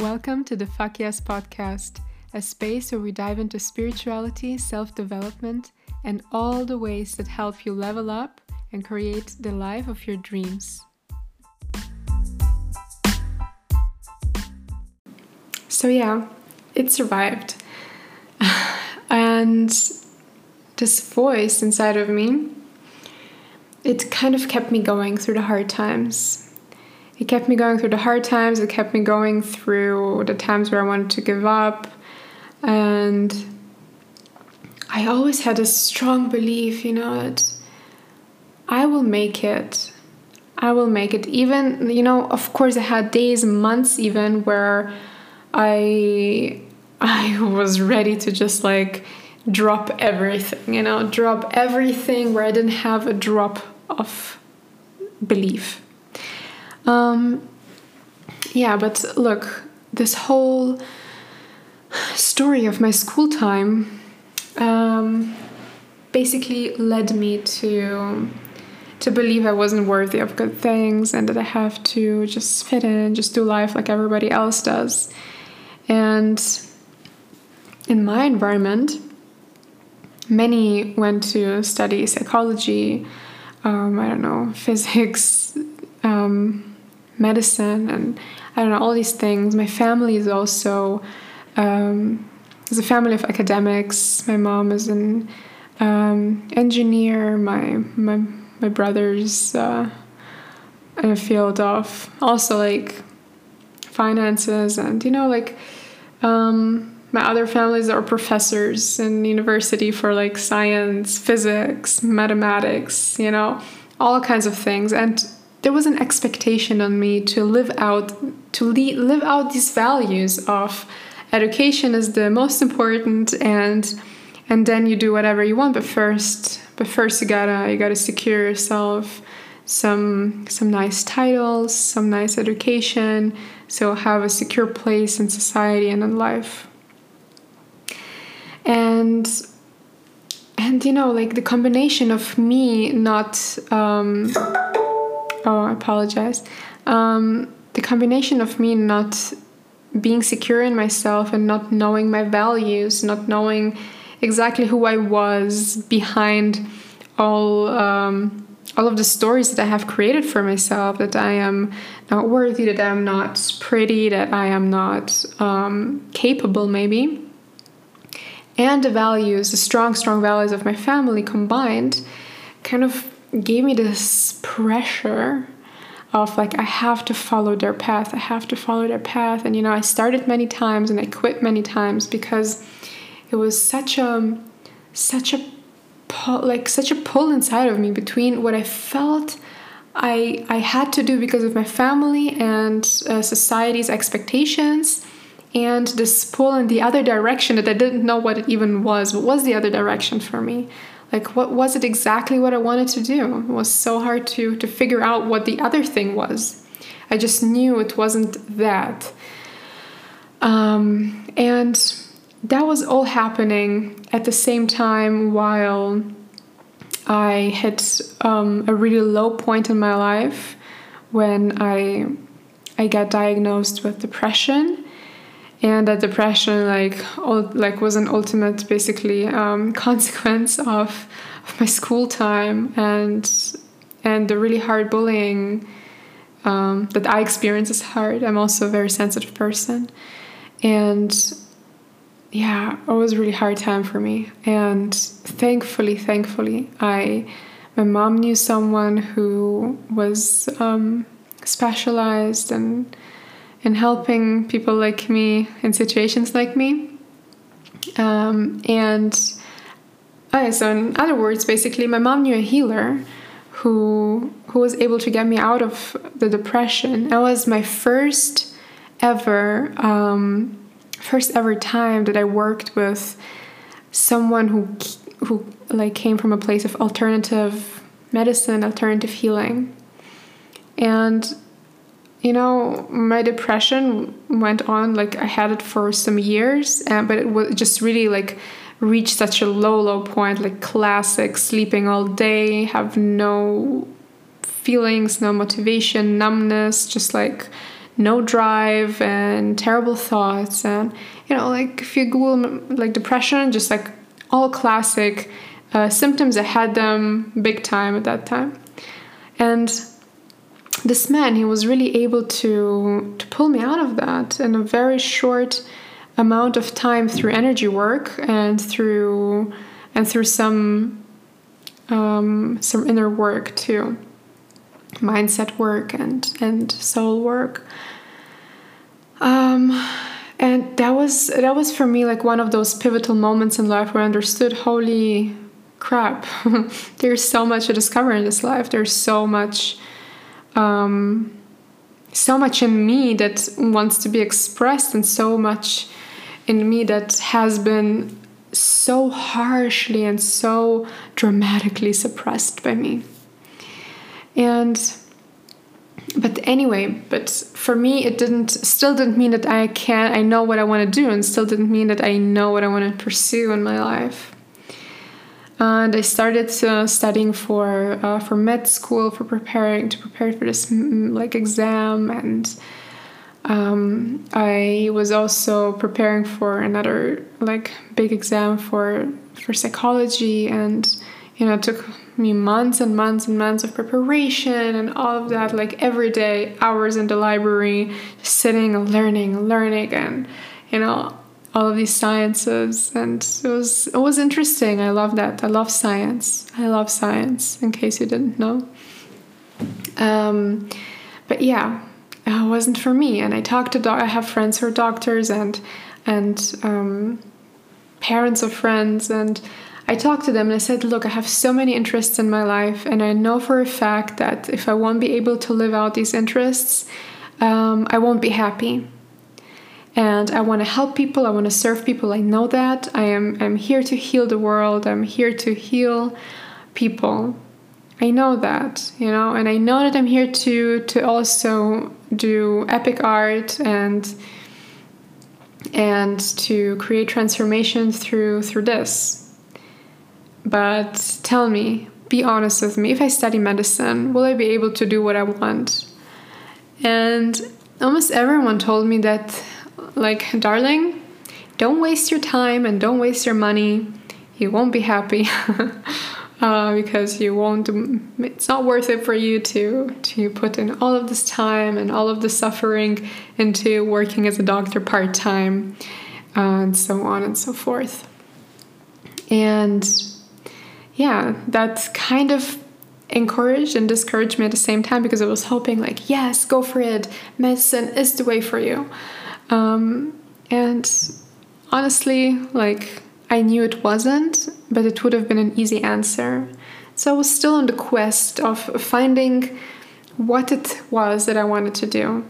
Welcome to the Fuck Yes Podcast, a space where we dive into spirituality, self-development, and all the ways that help you level up and create the life of your dreams. So yeah, it survived. And this voice inside of me, it kind of kept me going through the hard times. It kept me going through the hard times. It kept me going through the times where I wanted to give up. And I always had a strong belief, that I will make it. I will make it. Even, of course, I had days, months even, where I was ready to just drop everything, where I didn't have a drop of belief. But look, this whole story of my school time basically led me to believe I wasn't worthy of good things and that I have to just fit in, just do life like everybody else does. And in my environment, many went to study psychology, physics, medicine, and all these things. My family is also is a family of academics. My mom is an engineer. My brother's in a field of also finances, and my other families are professors in university for science, physics, mathematics, all kinds of things. And there was an expectation on me to live out these values of education is the most important, and then you do whatever you want. But first you gotta secure yourself some nice titles, some nice education, so have a secure place in society and in life. And the combination of me not. I apologize. The combination of me not being secure in myself and not knowing my values, not knowing exactly who I was behind all of the stories that I have created for myself, that I am not worthy, that I am not pretty, that I am not capable maybe. And the values, the strong values of my family combined kind of gave me this pressure of I have to follow their path. And, I started many times and I quit many times because it was such a pull inside of me between what I felt I had to do because of my family and society's expectations, and this pull in the other direction that I didn't know what it even was. What was the other direction for me? What was it exactly what I wanted to do? It was so hard to figure out what the other thing was. I just knew it wasn't that. And that was all happening at the same time while I hit a really low point in my life when I got diagnosed with depression. And that depression, was an ultimate, basically, consequence of my school time and the really hard bullying that I experienced is hard. I'm also a very sensitive person, and it was a really hard time for me. And thankfully, my mom knew someone who was specialized and helping people like me in situations like me. So in other words, basically, my mom knew a healer who was able to get me out of the depression. That was my first ever time that I worked with someone who came from a place of alternative medicine, alternative healing. And my depression went on, I had it for some years, but it was just really reached such a low point, classic sleeping all day, have no feelings, no motivation, numbness, just no drive and terrible thoughts. And, you know, like if you Google like depression, just like all classic symptoms, I had them big time at that time. And this man, he was really able to pull me out of that in a very short amount of time through energy work and through some inner work too, mindset work and soul work. And that was for me like one of those pivotal moments in life where I understood, holy crap, there's so much to discover in this life. There's so much in me that wants to be expressed, and so much in me that has been so harshly and so dramatically suppressed by me. But for me, it still didn't mean that I know what I want to do, and still didn't mean that I know what I want to pursue in my life. And I started studying for med school, to prepare for this like exam, and I was also preparing for another like big exam for psychology, and you know, it took me months and months and months of preparation and all of that, like every day, hours in the library, just sitting and learning, and you know, all of these sciences. And it was interesting. I love that. I love science, in case you didn't know. But yeah, it wasn't for me. And I talked to I have friends who are doctors and parents of friends, and I talked to them and I said, look, I have so many interests in my life, and I know for a fact that if I won't be able to live out these interests, I won't be happy. And I want to help people. I want to serve people. I know that. I'm here to heal the world. I'm here to heal people. I know that, you know, and I know that I'm here to also do epic art and to create transformation through this. But tell me, be honest with me, if I study medicine, will I be able to do what I want? And almost everyone told me that, like, darling, don't waste your time and don't waste your money. You won't be happy because you won't. It's not worth it for you to put in all of this time and all of the suffering into working as a doctor part-time and so on and so forth. And yeah, that kind of encouraged and discouraged me at the same time, because I was hoping, like, yes, go for it. Medicine is the way for you. And honestly, like, I knew it wasn't, but it would have been an easy answer. So I was still on the quest of finding what it was that I wanted to do.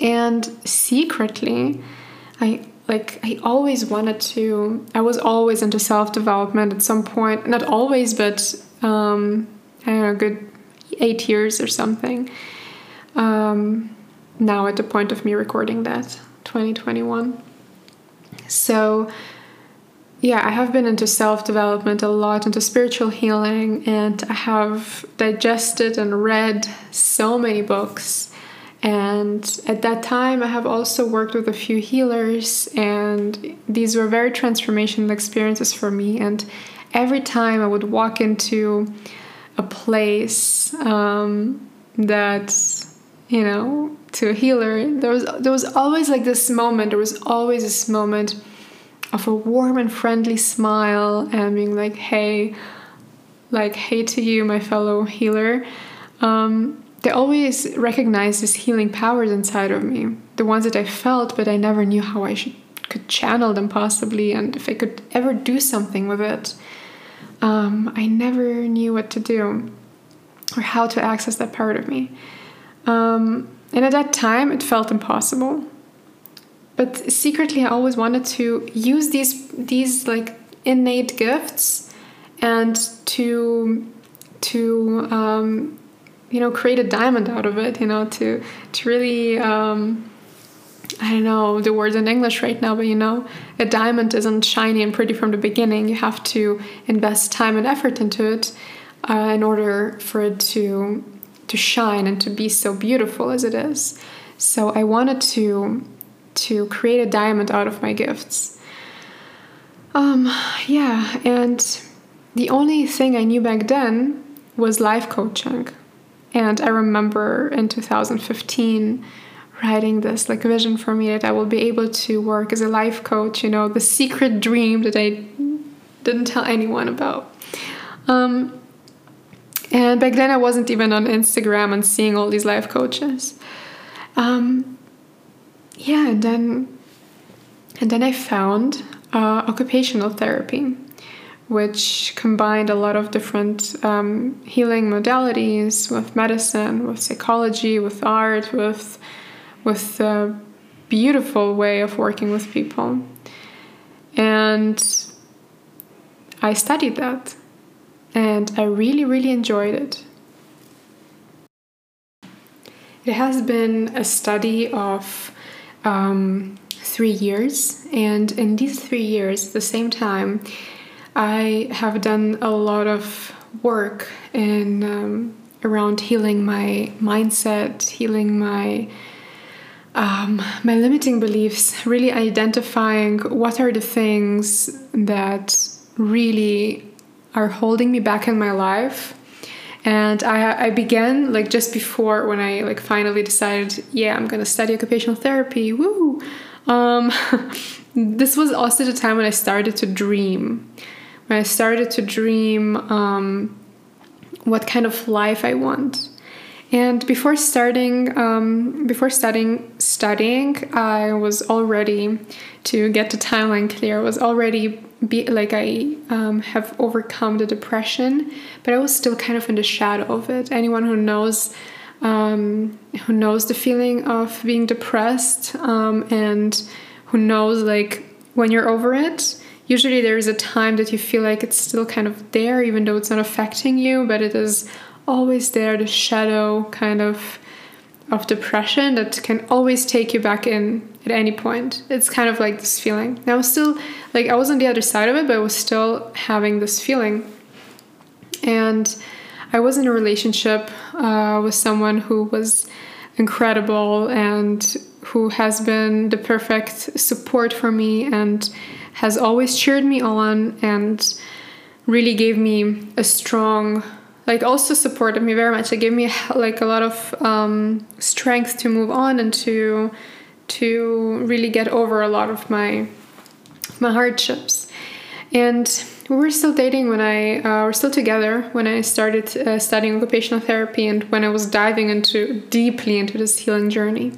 And secretly, I was always into self-development at some point. Not always, but I don't know, a good 8 years or something. Now at the point of me recording that, 2021. So yeah, I have been into self-development a lot, into spiritual healing, and I have digested and read so many books. And at that time, I have also worked with a few healers, and these were very transformational experiences for me. And every time I would walk into a place that, you know, to a healer, there was always like this moment. There was always this moment of a warm and friendly smile and being like, hey to you, my fellow healer. They always recognized these healing powers inside of me, the ones that I felt, but I never knew how I could channel them possibly, and if I could ever do something with it. I never knew what to do or how to access that part of me. And at that time, it felt impossible. But secretly, I always wanted to use these like innate gifts and to you know, create a diamond out of it, you know, to really, I don't know the words in English right now, but you know, a diamond isn't shiny and pretty from the beginning. You have to invest time and effort into it in order for it to shine and to be so beautiful as it is. So I wanted to create a diamond out of my gifts. And the only thing I knew back then was life coaching. And I remember in 2015 writing this like vision for me that I will be able to work as a life coach, you know, the secret dream that I didn't tell anyone about. And back then I wasn't even on Instagram and seeing all these life coaches. And then I found occupational therapy, which combined a lot of different healing modalities with medicine, with psychology, with art, with a beautiful way of working with people. And I studied that, and I really, really enjoyed it. It has been a study of 3 years, and in these 3 years, at the same time, I have done a lot of work in around healing my mindset, healing my my limiting beliefs, really identifying what are the things that really are holding me back in my life. And I began like just before when I like finally decided, yeah, I'm gonna study occupational therapy. Woo! This was also the time when I started to dream. When I started to dream what kind of life I want. And before studying, I was already, to get the timeline clear, was already I have overcome the depression, but I was still kind of in the shadow of it. Anyone who knows the feeling of being depressed and who knows like when you're over it, usually there is a time that you feel like it's still kind of there, even though it's not affecting you, but it is always there, the shadow kind of depression that can always take you back in at any point. It's kind of like this feeling. And I was still like, I was on the other side of it, but I was still having this feeling. And I was in a relationship with someone who was incredible and who has been the perfect support for me and has always cheered me on and really gave me a strong, like also supported me very much. It gave me like a lot of strength to move on and to really get over a lot of my hardships. And we were still dating when we're still together when I started studying occupational therapy and when I was diving deeply into this healing journey.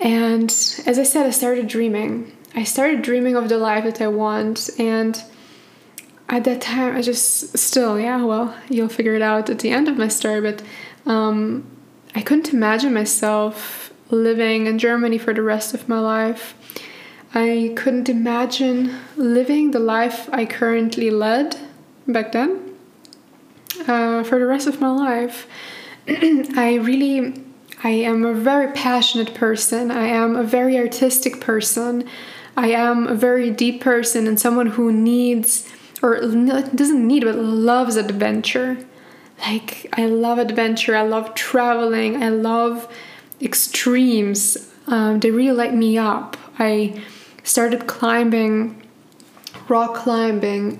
And as I said, I started dreaming. I started dreaming of the life that I want, and at that time I just you'll figure it out at the end of my story, but I couldn't imagine myself living in Germany for the rest of my life. I couldn't imagine living the life I currently led back then for the rest of my life. I am a very passionate person. I am a very artistic person. I am a very deep person and someone who needs, or doesn't need, but loves adventure. Like, I love adventure. I love traveling. I love extremes. They really light me up. I started climbing, rock climbing,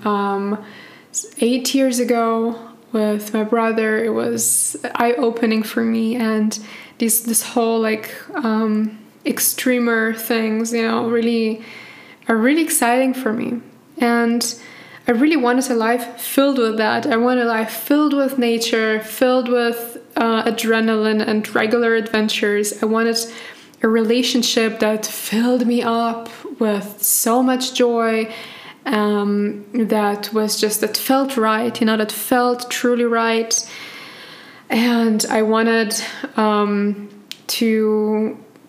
8 years ago with my brother. It was eye-opening for me, and this whole like extremer things, you know, really are really exciting for me. And I really wanted a life filled with that. I wanted a life filled with nature, filled with adrenaline and regular adventures. I wanted a relationship that filled me up with so much joy. That felt right, you know, that felt truly right. And I wanted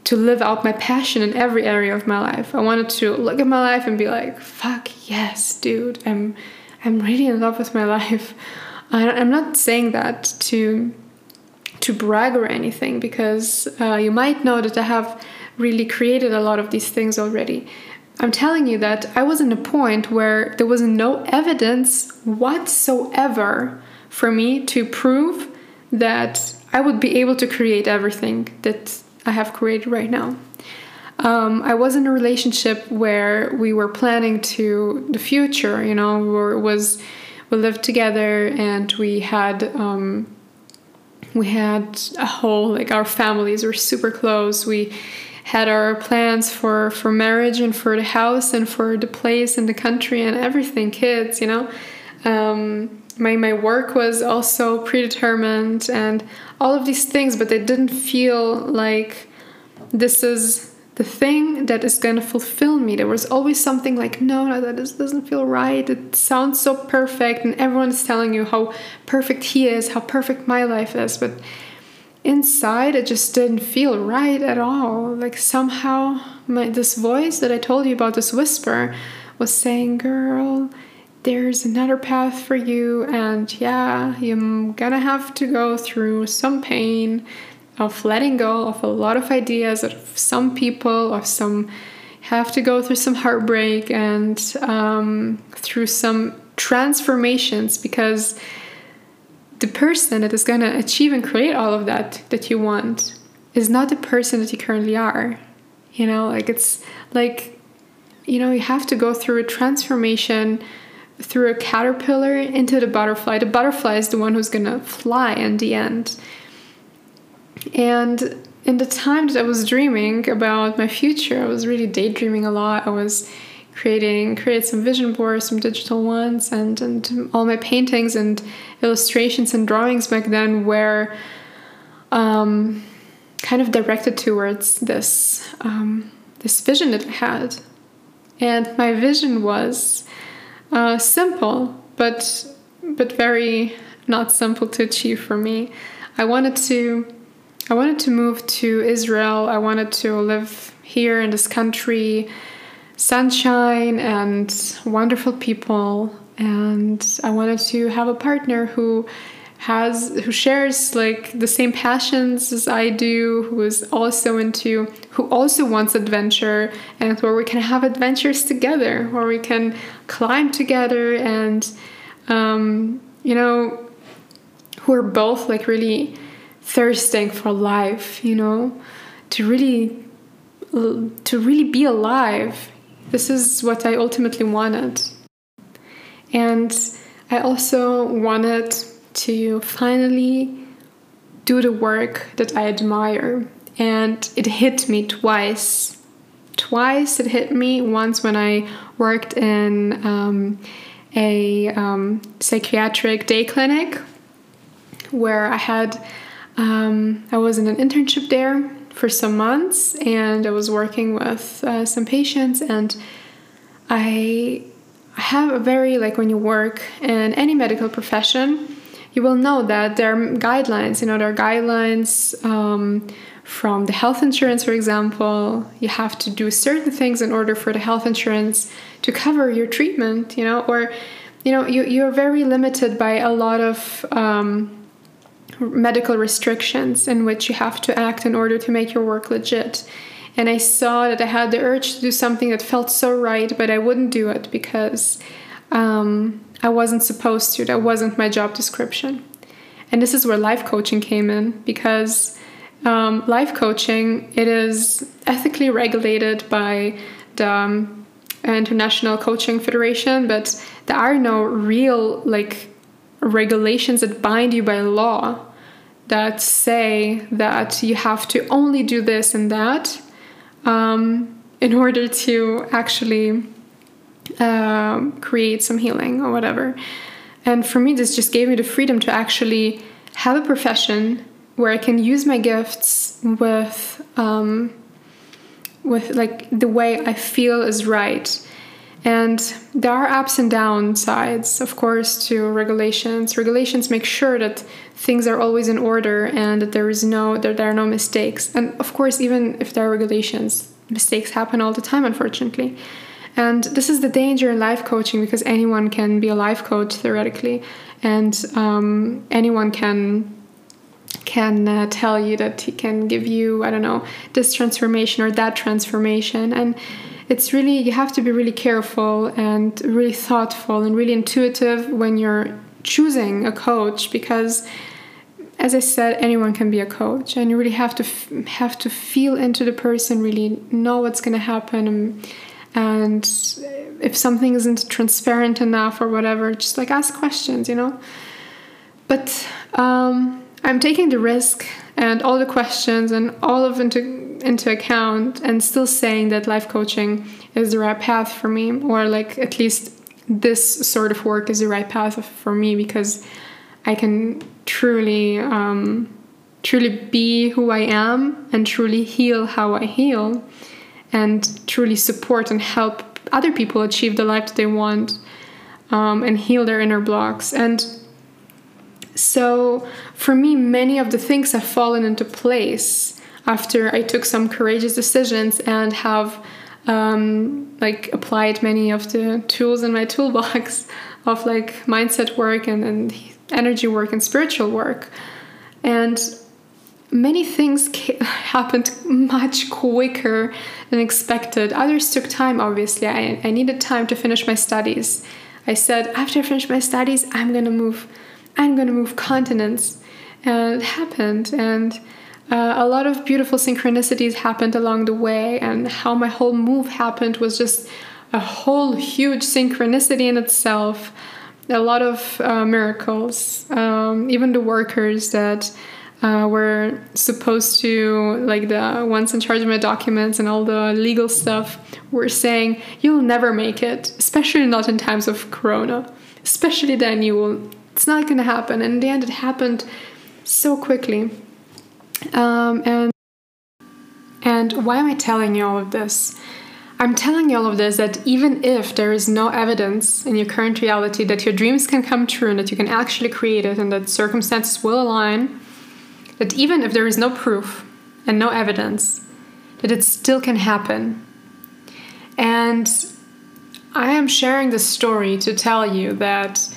to live out my passion in every area of my life. I wanted to look at my life and be like, fuck yes, dude, I'm really in love with my life. I'm not saying that to brag or anything, because you might know that I have really created a lot of these things already. I'm telling you that I was in a point where there was no evidence whatsoever for me to prove that I would be able to create everything that I have created right now. I was in a relationship where we were planning to the future, you know, we lived together and we had a whole, like, our families were super close. We had our plans for marriage and for the house and for the place and the country and everything, kids, you know. My work was also predetermined and all of these things, but they didn't feel like this is the thing that is going to fulfill me. There was always something like, no, that doesn't feel right. It sounds so perfect. And everyone is telling you how perfect he is, how perfect my life is. But inside, it just didn't feel right at all. Like, somehow this voice that I told you about, this whisper, was saying, girl, there's another path for you. And yeah, you're gonna have to go through some pain of letting go of a lot of ideas, of some people, of some, have to go through some heartbreak and through some transformations, because the person that is going to achieve and create all of that you want is not the person that you currently are. You know, like, it's like, you know, you have to go through a transformation through a caterpillar into the butterfly. The butterfly is the one who's going to fly in the end. And in the time that I was dreaming about my future, I was really daydreaming a lot. I was created some vision boards, some digital ones, and all my paintings and illustrations and drawings back then were kind of directed towards this vision that I had. And my vision was simple, but very not simple to achieve for me. I wanted to move to Israel. I wanted to live here in this country, sunshine and wonderful people. And I wanted to have a partner who shares, like, the same passions as I do, who also wants adventure, and where we can have adventures together, where we can climb together, and you know, who are both, like, really thirsting for life, you know, to really be alive. This is what I ultimately wanted. And I also wanted to finally do the work that I admire. And it hit me twice. It hit me once when I worked in a psychiatric day clinic, where I had I was in an internship there for some months, and I was working with some patients. And I have a very, like, when you work in any medical profession, you will know that there are guidelines. You know, there are guidelines from the health insurance, for example. You have to do certain things in order for the health insurance to cover your treatment, you know, or, you know, you're very limited by a lot of medical restrictions in which you have to act in order to make your work legit. And I saw that I had the urge to do something that felt so right, but I wouldn't do it because I wasn't supposed to. That wasn't my job description. And this is where life coaching came in, because life coaching, it is ethically regulated by the International Coaching Federation, but there are no real, like, regulations that bind you by law that say that you have to only do this and that in order to actually create some healing or whatever. And for me, this just gave me the freedom to actually have a profession where I can use my gifts with like the way I feel is right. And there are ups and downsides, of course, to regulations. Regulations make sure that things are always in order and that there are no mistakes. And of course, even if there are regulations, mistakes happen all the time, unfortunately. And this is the danger in life coaching, because anyone can be a life coach theoretically, and anyone can tell you that he can give you, I don't know, this transformation or that transformation. And it's really, you have to be really careful and really thoughtful and really intuitive when you're choosing a coach, because as I said, anyone can be a coach, and you really have to feel into the person, really know what's going to happen, and if something isn't transparent enough or whatever, just like ask questions, you know. But I'm taking the risk and all the questions and all of into account, and still saying that life coaching is the right path for me, or like at least this sort of work is the right path for me, because I can truly be who I am and truly heal how I heal, and truly support and help other people achieve the life that they want, and heal their inner blocks. And so for me, many of the things have fallen into place after I took some courageous decisions and have applied many of the tools in my toolbox of like mindset work and energy work and spiritual work. And many things happened much quicker than expected. Others took time, obviously. I needed time to finish my studies. I said, after I finish my studies, I'm going to move continents. And it happened. And a lot of beautiful synchronicities happened along the way. And how my whole move happened was just a whole huge synchronicity in itself. A lot of miracles. Even the workers that were supposed to, like the ones in charge of my documents and all the legal stuff, were saying, you'll never make it, especially not in times of corona. Especially then it's not going to happen. And in the end, it happened so quickly. And why am I telling you all of this? I'm telling you all of this that even if there is no evidence in your current reality that your dreams can come true and that you can actually create it and that circumstances will align, that even if there is no proof and no evidence, that it still can happen. And I am sharing this story to tell you that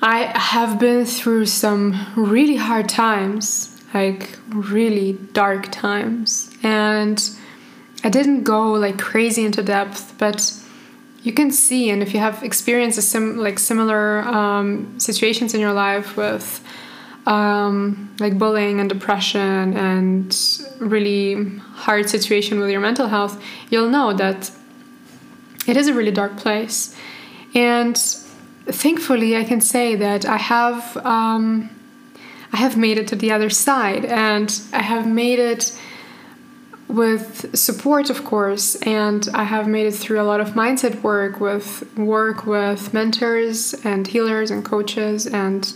I have been through some really hard times, like really dark times. And I didn't go like crazy into depth, but you can see, and if you have experienced similar situations in your life with bullying and depression and really hard situation with your mental health, you'll know that it is a really dark place. And thankfully, I can say that I have made it to the other side, and I have made it with support, of course, and I have made it through a lot of mindset work with mentors and healers and coaches and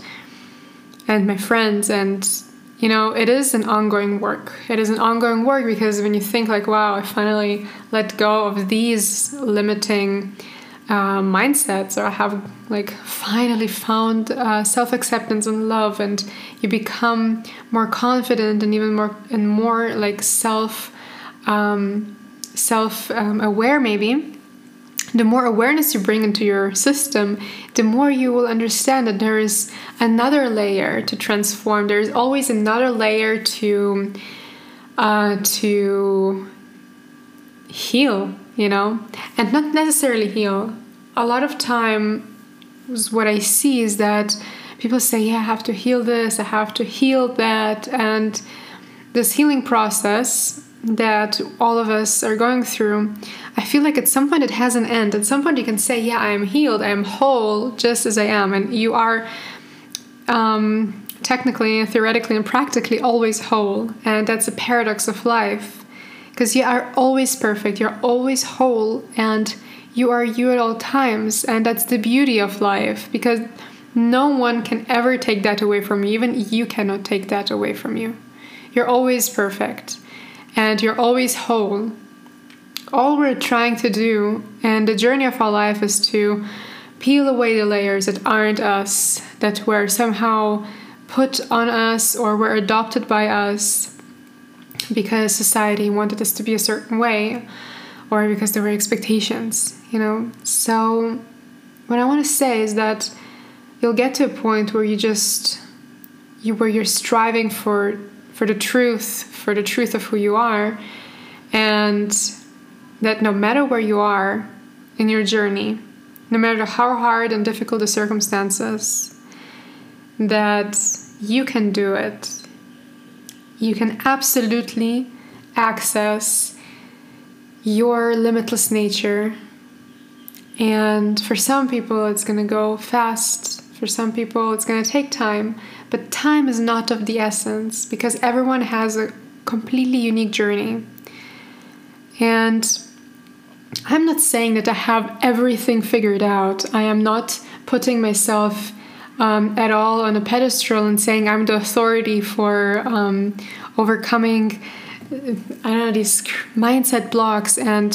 my friends. And you know, it is an ongoing work, because when you think like, wow, I finally let go of these limiting mindsets, or I have like finally found self-acceptance and love, and you become more confident and even more like self aware, maybe. The more awareness you bring into your system, the more you will understand that there is another layer to transform. There is always another layer to heal, you know, and not necessarily heal. A lot of times what I see is that people say, yeah, I have to heal this, I have to heal that. And this healing process that all of us are going through, I feel like at some point it has an end. At some point you can say, yeah, I am healed, I am whole, just as I am. And you are technically, theoretically, and practically always whole. And that's a paradox of life, because you are always perfect, you're always whole, and you are you at all times. And that's the beauty of life, because no one can ever take that away from you. Even you cannot take that away from you. You're always perfect. And you're always whole. All we're trying to do, and the journey of our life, is to peel away the layers that aren't us, that were somehow put on us or were adopted by us because society wanted us to be a certain way, or because there were expectations, you know. So what I want to say is that you'll get to a point where you're striving for the truth of who you are, and that no matter where you are in your journey, no matter how hard and difficult the circumstances, that you can do it. You can absolutely access your limitless nature. And for some people, it's going to go fast. For some people, it's going to take time. But time is not of the essence, because everyone has a completely unique journey. And I'm not saying that I have everything figured out. I am not putting myself at all on a pedestal and saying I'm the authority for overcoming, these mindset blocks and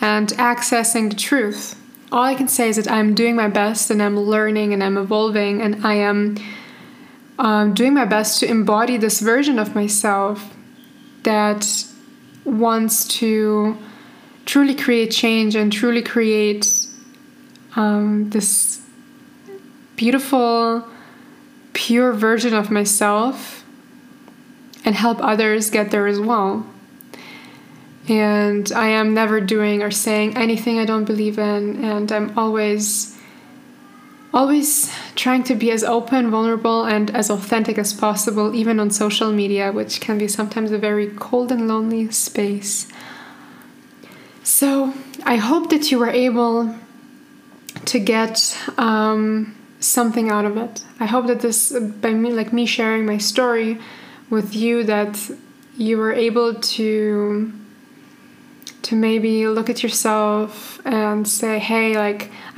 accessing the truth. All I can say is that I'm doing my best, and I'm learning, and I'm evolving, and I am doing my best to embody this version of myself that wants to truly create change and truly create this beautiful, pure version of myself and help others get there as well. And I am never doing or saying anything I don't believe in, and I'm always trying to be as open, vulnerable, and as authentic as possible, even on social media, which can be sometimes a very cold and lonely space. So I hope that you were able to get something out of it. I hope that this, by me sharing my story with you, that you were able to maybe look at yourself and say, hey,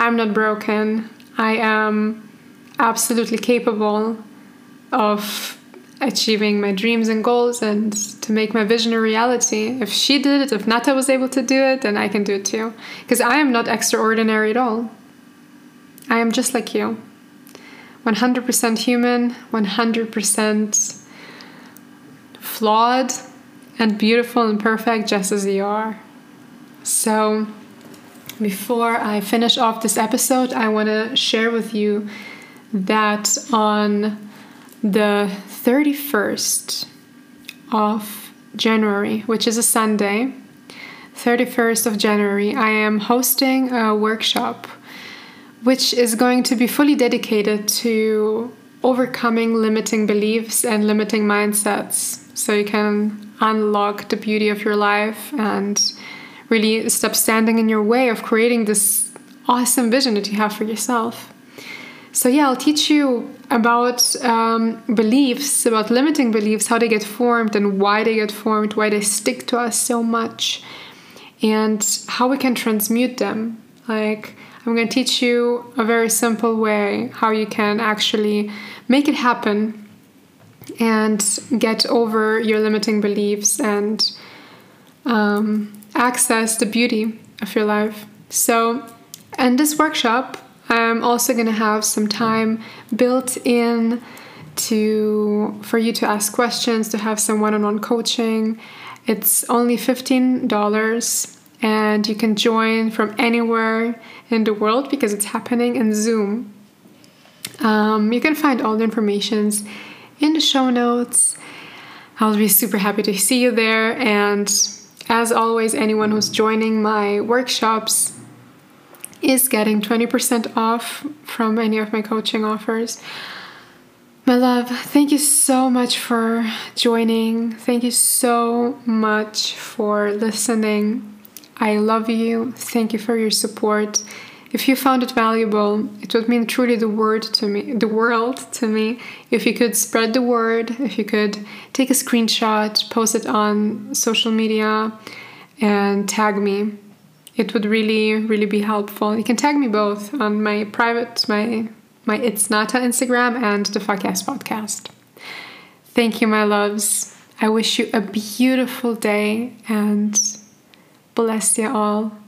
I'm not broken. I am absolutely capable of achieving my dreams and goals and to make my vision a reality. If she did it, if Nata was able to do it, then I can do it too. Because I am not extraordinary at all. I am just like you. 100% human, 100% flawed and beautiful and perfect just as you are. So before I finish off this episode, I want to share with you that on the 31st of January, which is a Sunday, 31st of January, I am hosting a workshop which is going to be fully dedicated to overcoming limiting beliefs and limiting mindsets, so you can unlock the beauty of your life and really stop standing in your way of creating this awesome vision that you have for yourself. So yeah, I'll teach you about beliefs, about limiting beliefs, how they get formed and why they get formed, why they stick to us so much, and how we can transmute them. I'm going to teach you a very simple way how you can actually make it happen and get over your limiting beliefs and access the beauty of your life. So, in this workshop, I'm also going to have some time built in for you to ask questions, to have some one-on-one coaching. It's only $15, and you can join from anywhere in the world because it's happening in Zoom. You can find all the information in the show notes. I'll be super happy to see you there, and as always, anyone who's joining my workshops is getting 20% off from any of my coaching offers. My love, thank you so much for joining. Thank you so much for listening. I love you. Thank you for your support. If you found it valuable, it would mean truly the world to me, if you could spread the word, if you could take a screenshot, post it on social media, and tag me. It would really, really be helpful. You can tag me both on my private, my It's Nata Instagram and the Fuck Yes Podcast. Thank you, my loves. I wish you a beautiful day, and bless you all.